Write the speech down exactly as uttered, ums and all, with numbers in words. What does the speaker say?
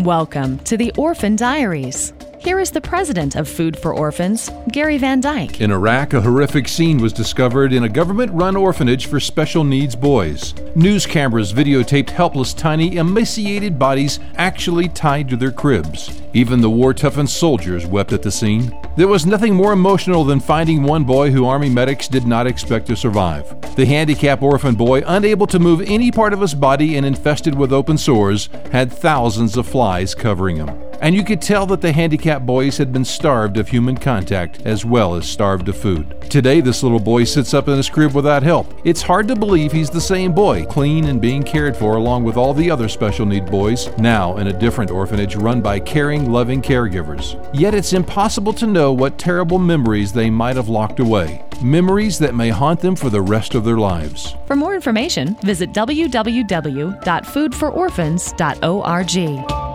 Welcome to the Orphan Diaries. Here is the president of Food for Orphans, Gary Van Dyke. In Iraq, a horrific scene was discovered in a government-run orphanage for special needs boys. News cameras videotaped helpless, tiny, emaciated bodies actually tied to their cribs. Even the war-toughened soldiers wept at the scene. There was nothing more emotional than finding one boy who Army medics did not expect to survive. The handicapped orphan boy, unable to move any part of his body and infested with open sores, had thousands of flies covering him. And you could tell that the handicapped boys had been starved of human contact as well as starved of food. Today, this little boy sits up in his crib without help. It's hard to believe he's the same boy, clean and being cared for along with all the other special need boys, now in a different orphanage run by caring, loving caregivers. Yet it's impossible to know what terrible memories they might have locked away, memories that may haunt them for the rest of their lives. For more information, visit w w w dot food for orphans dot org.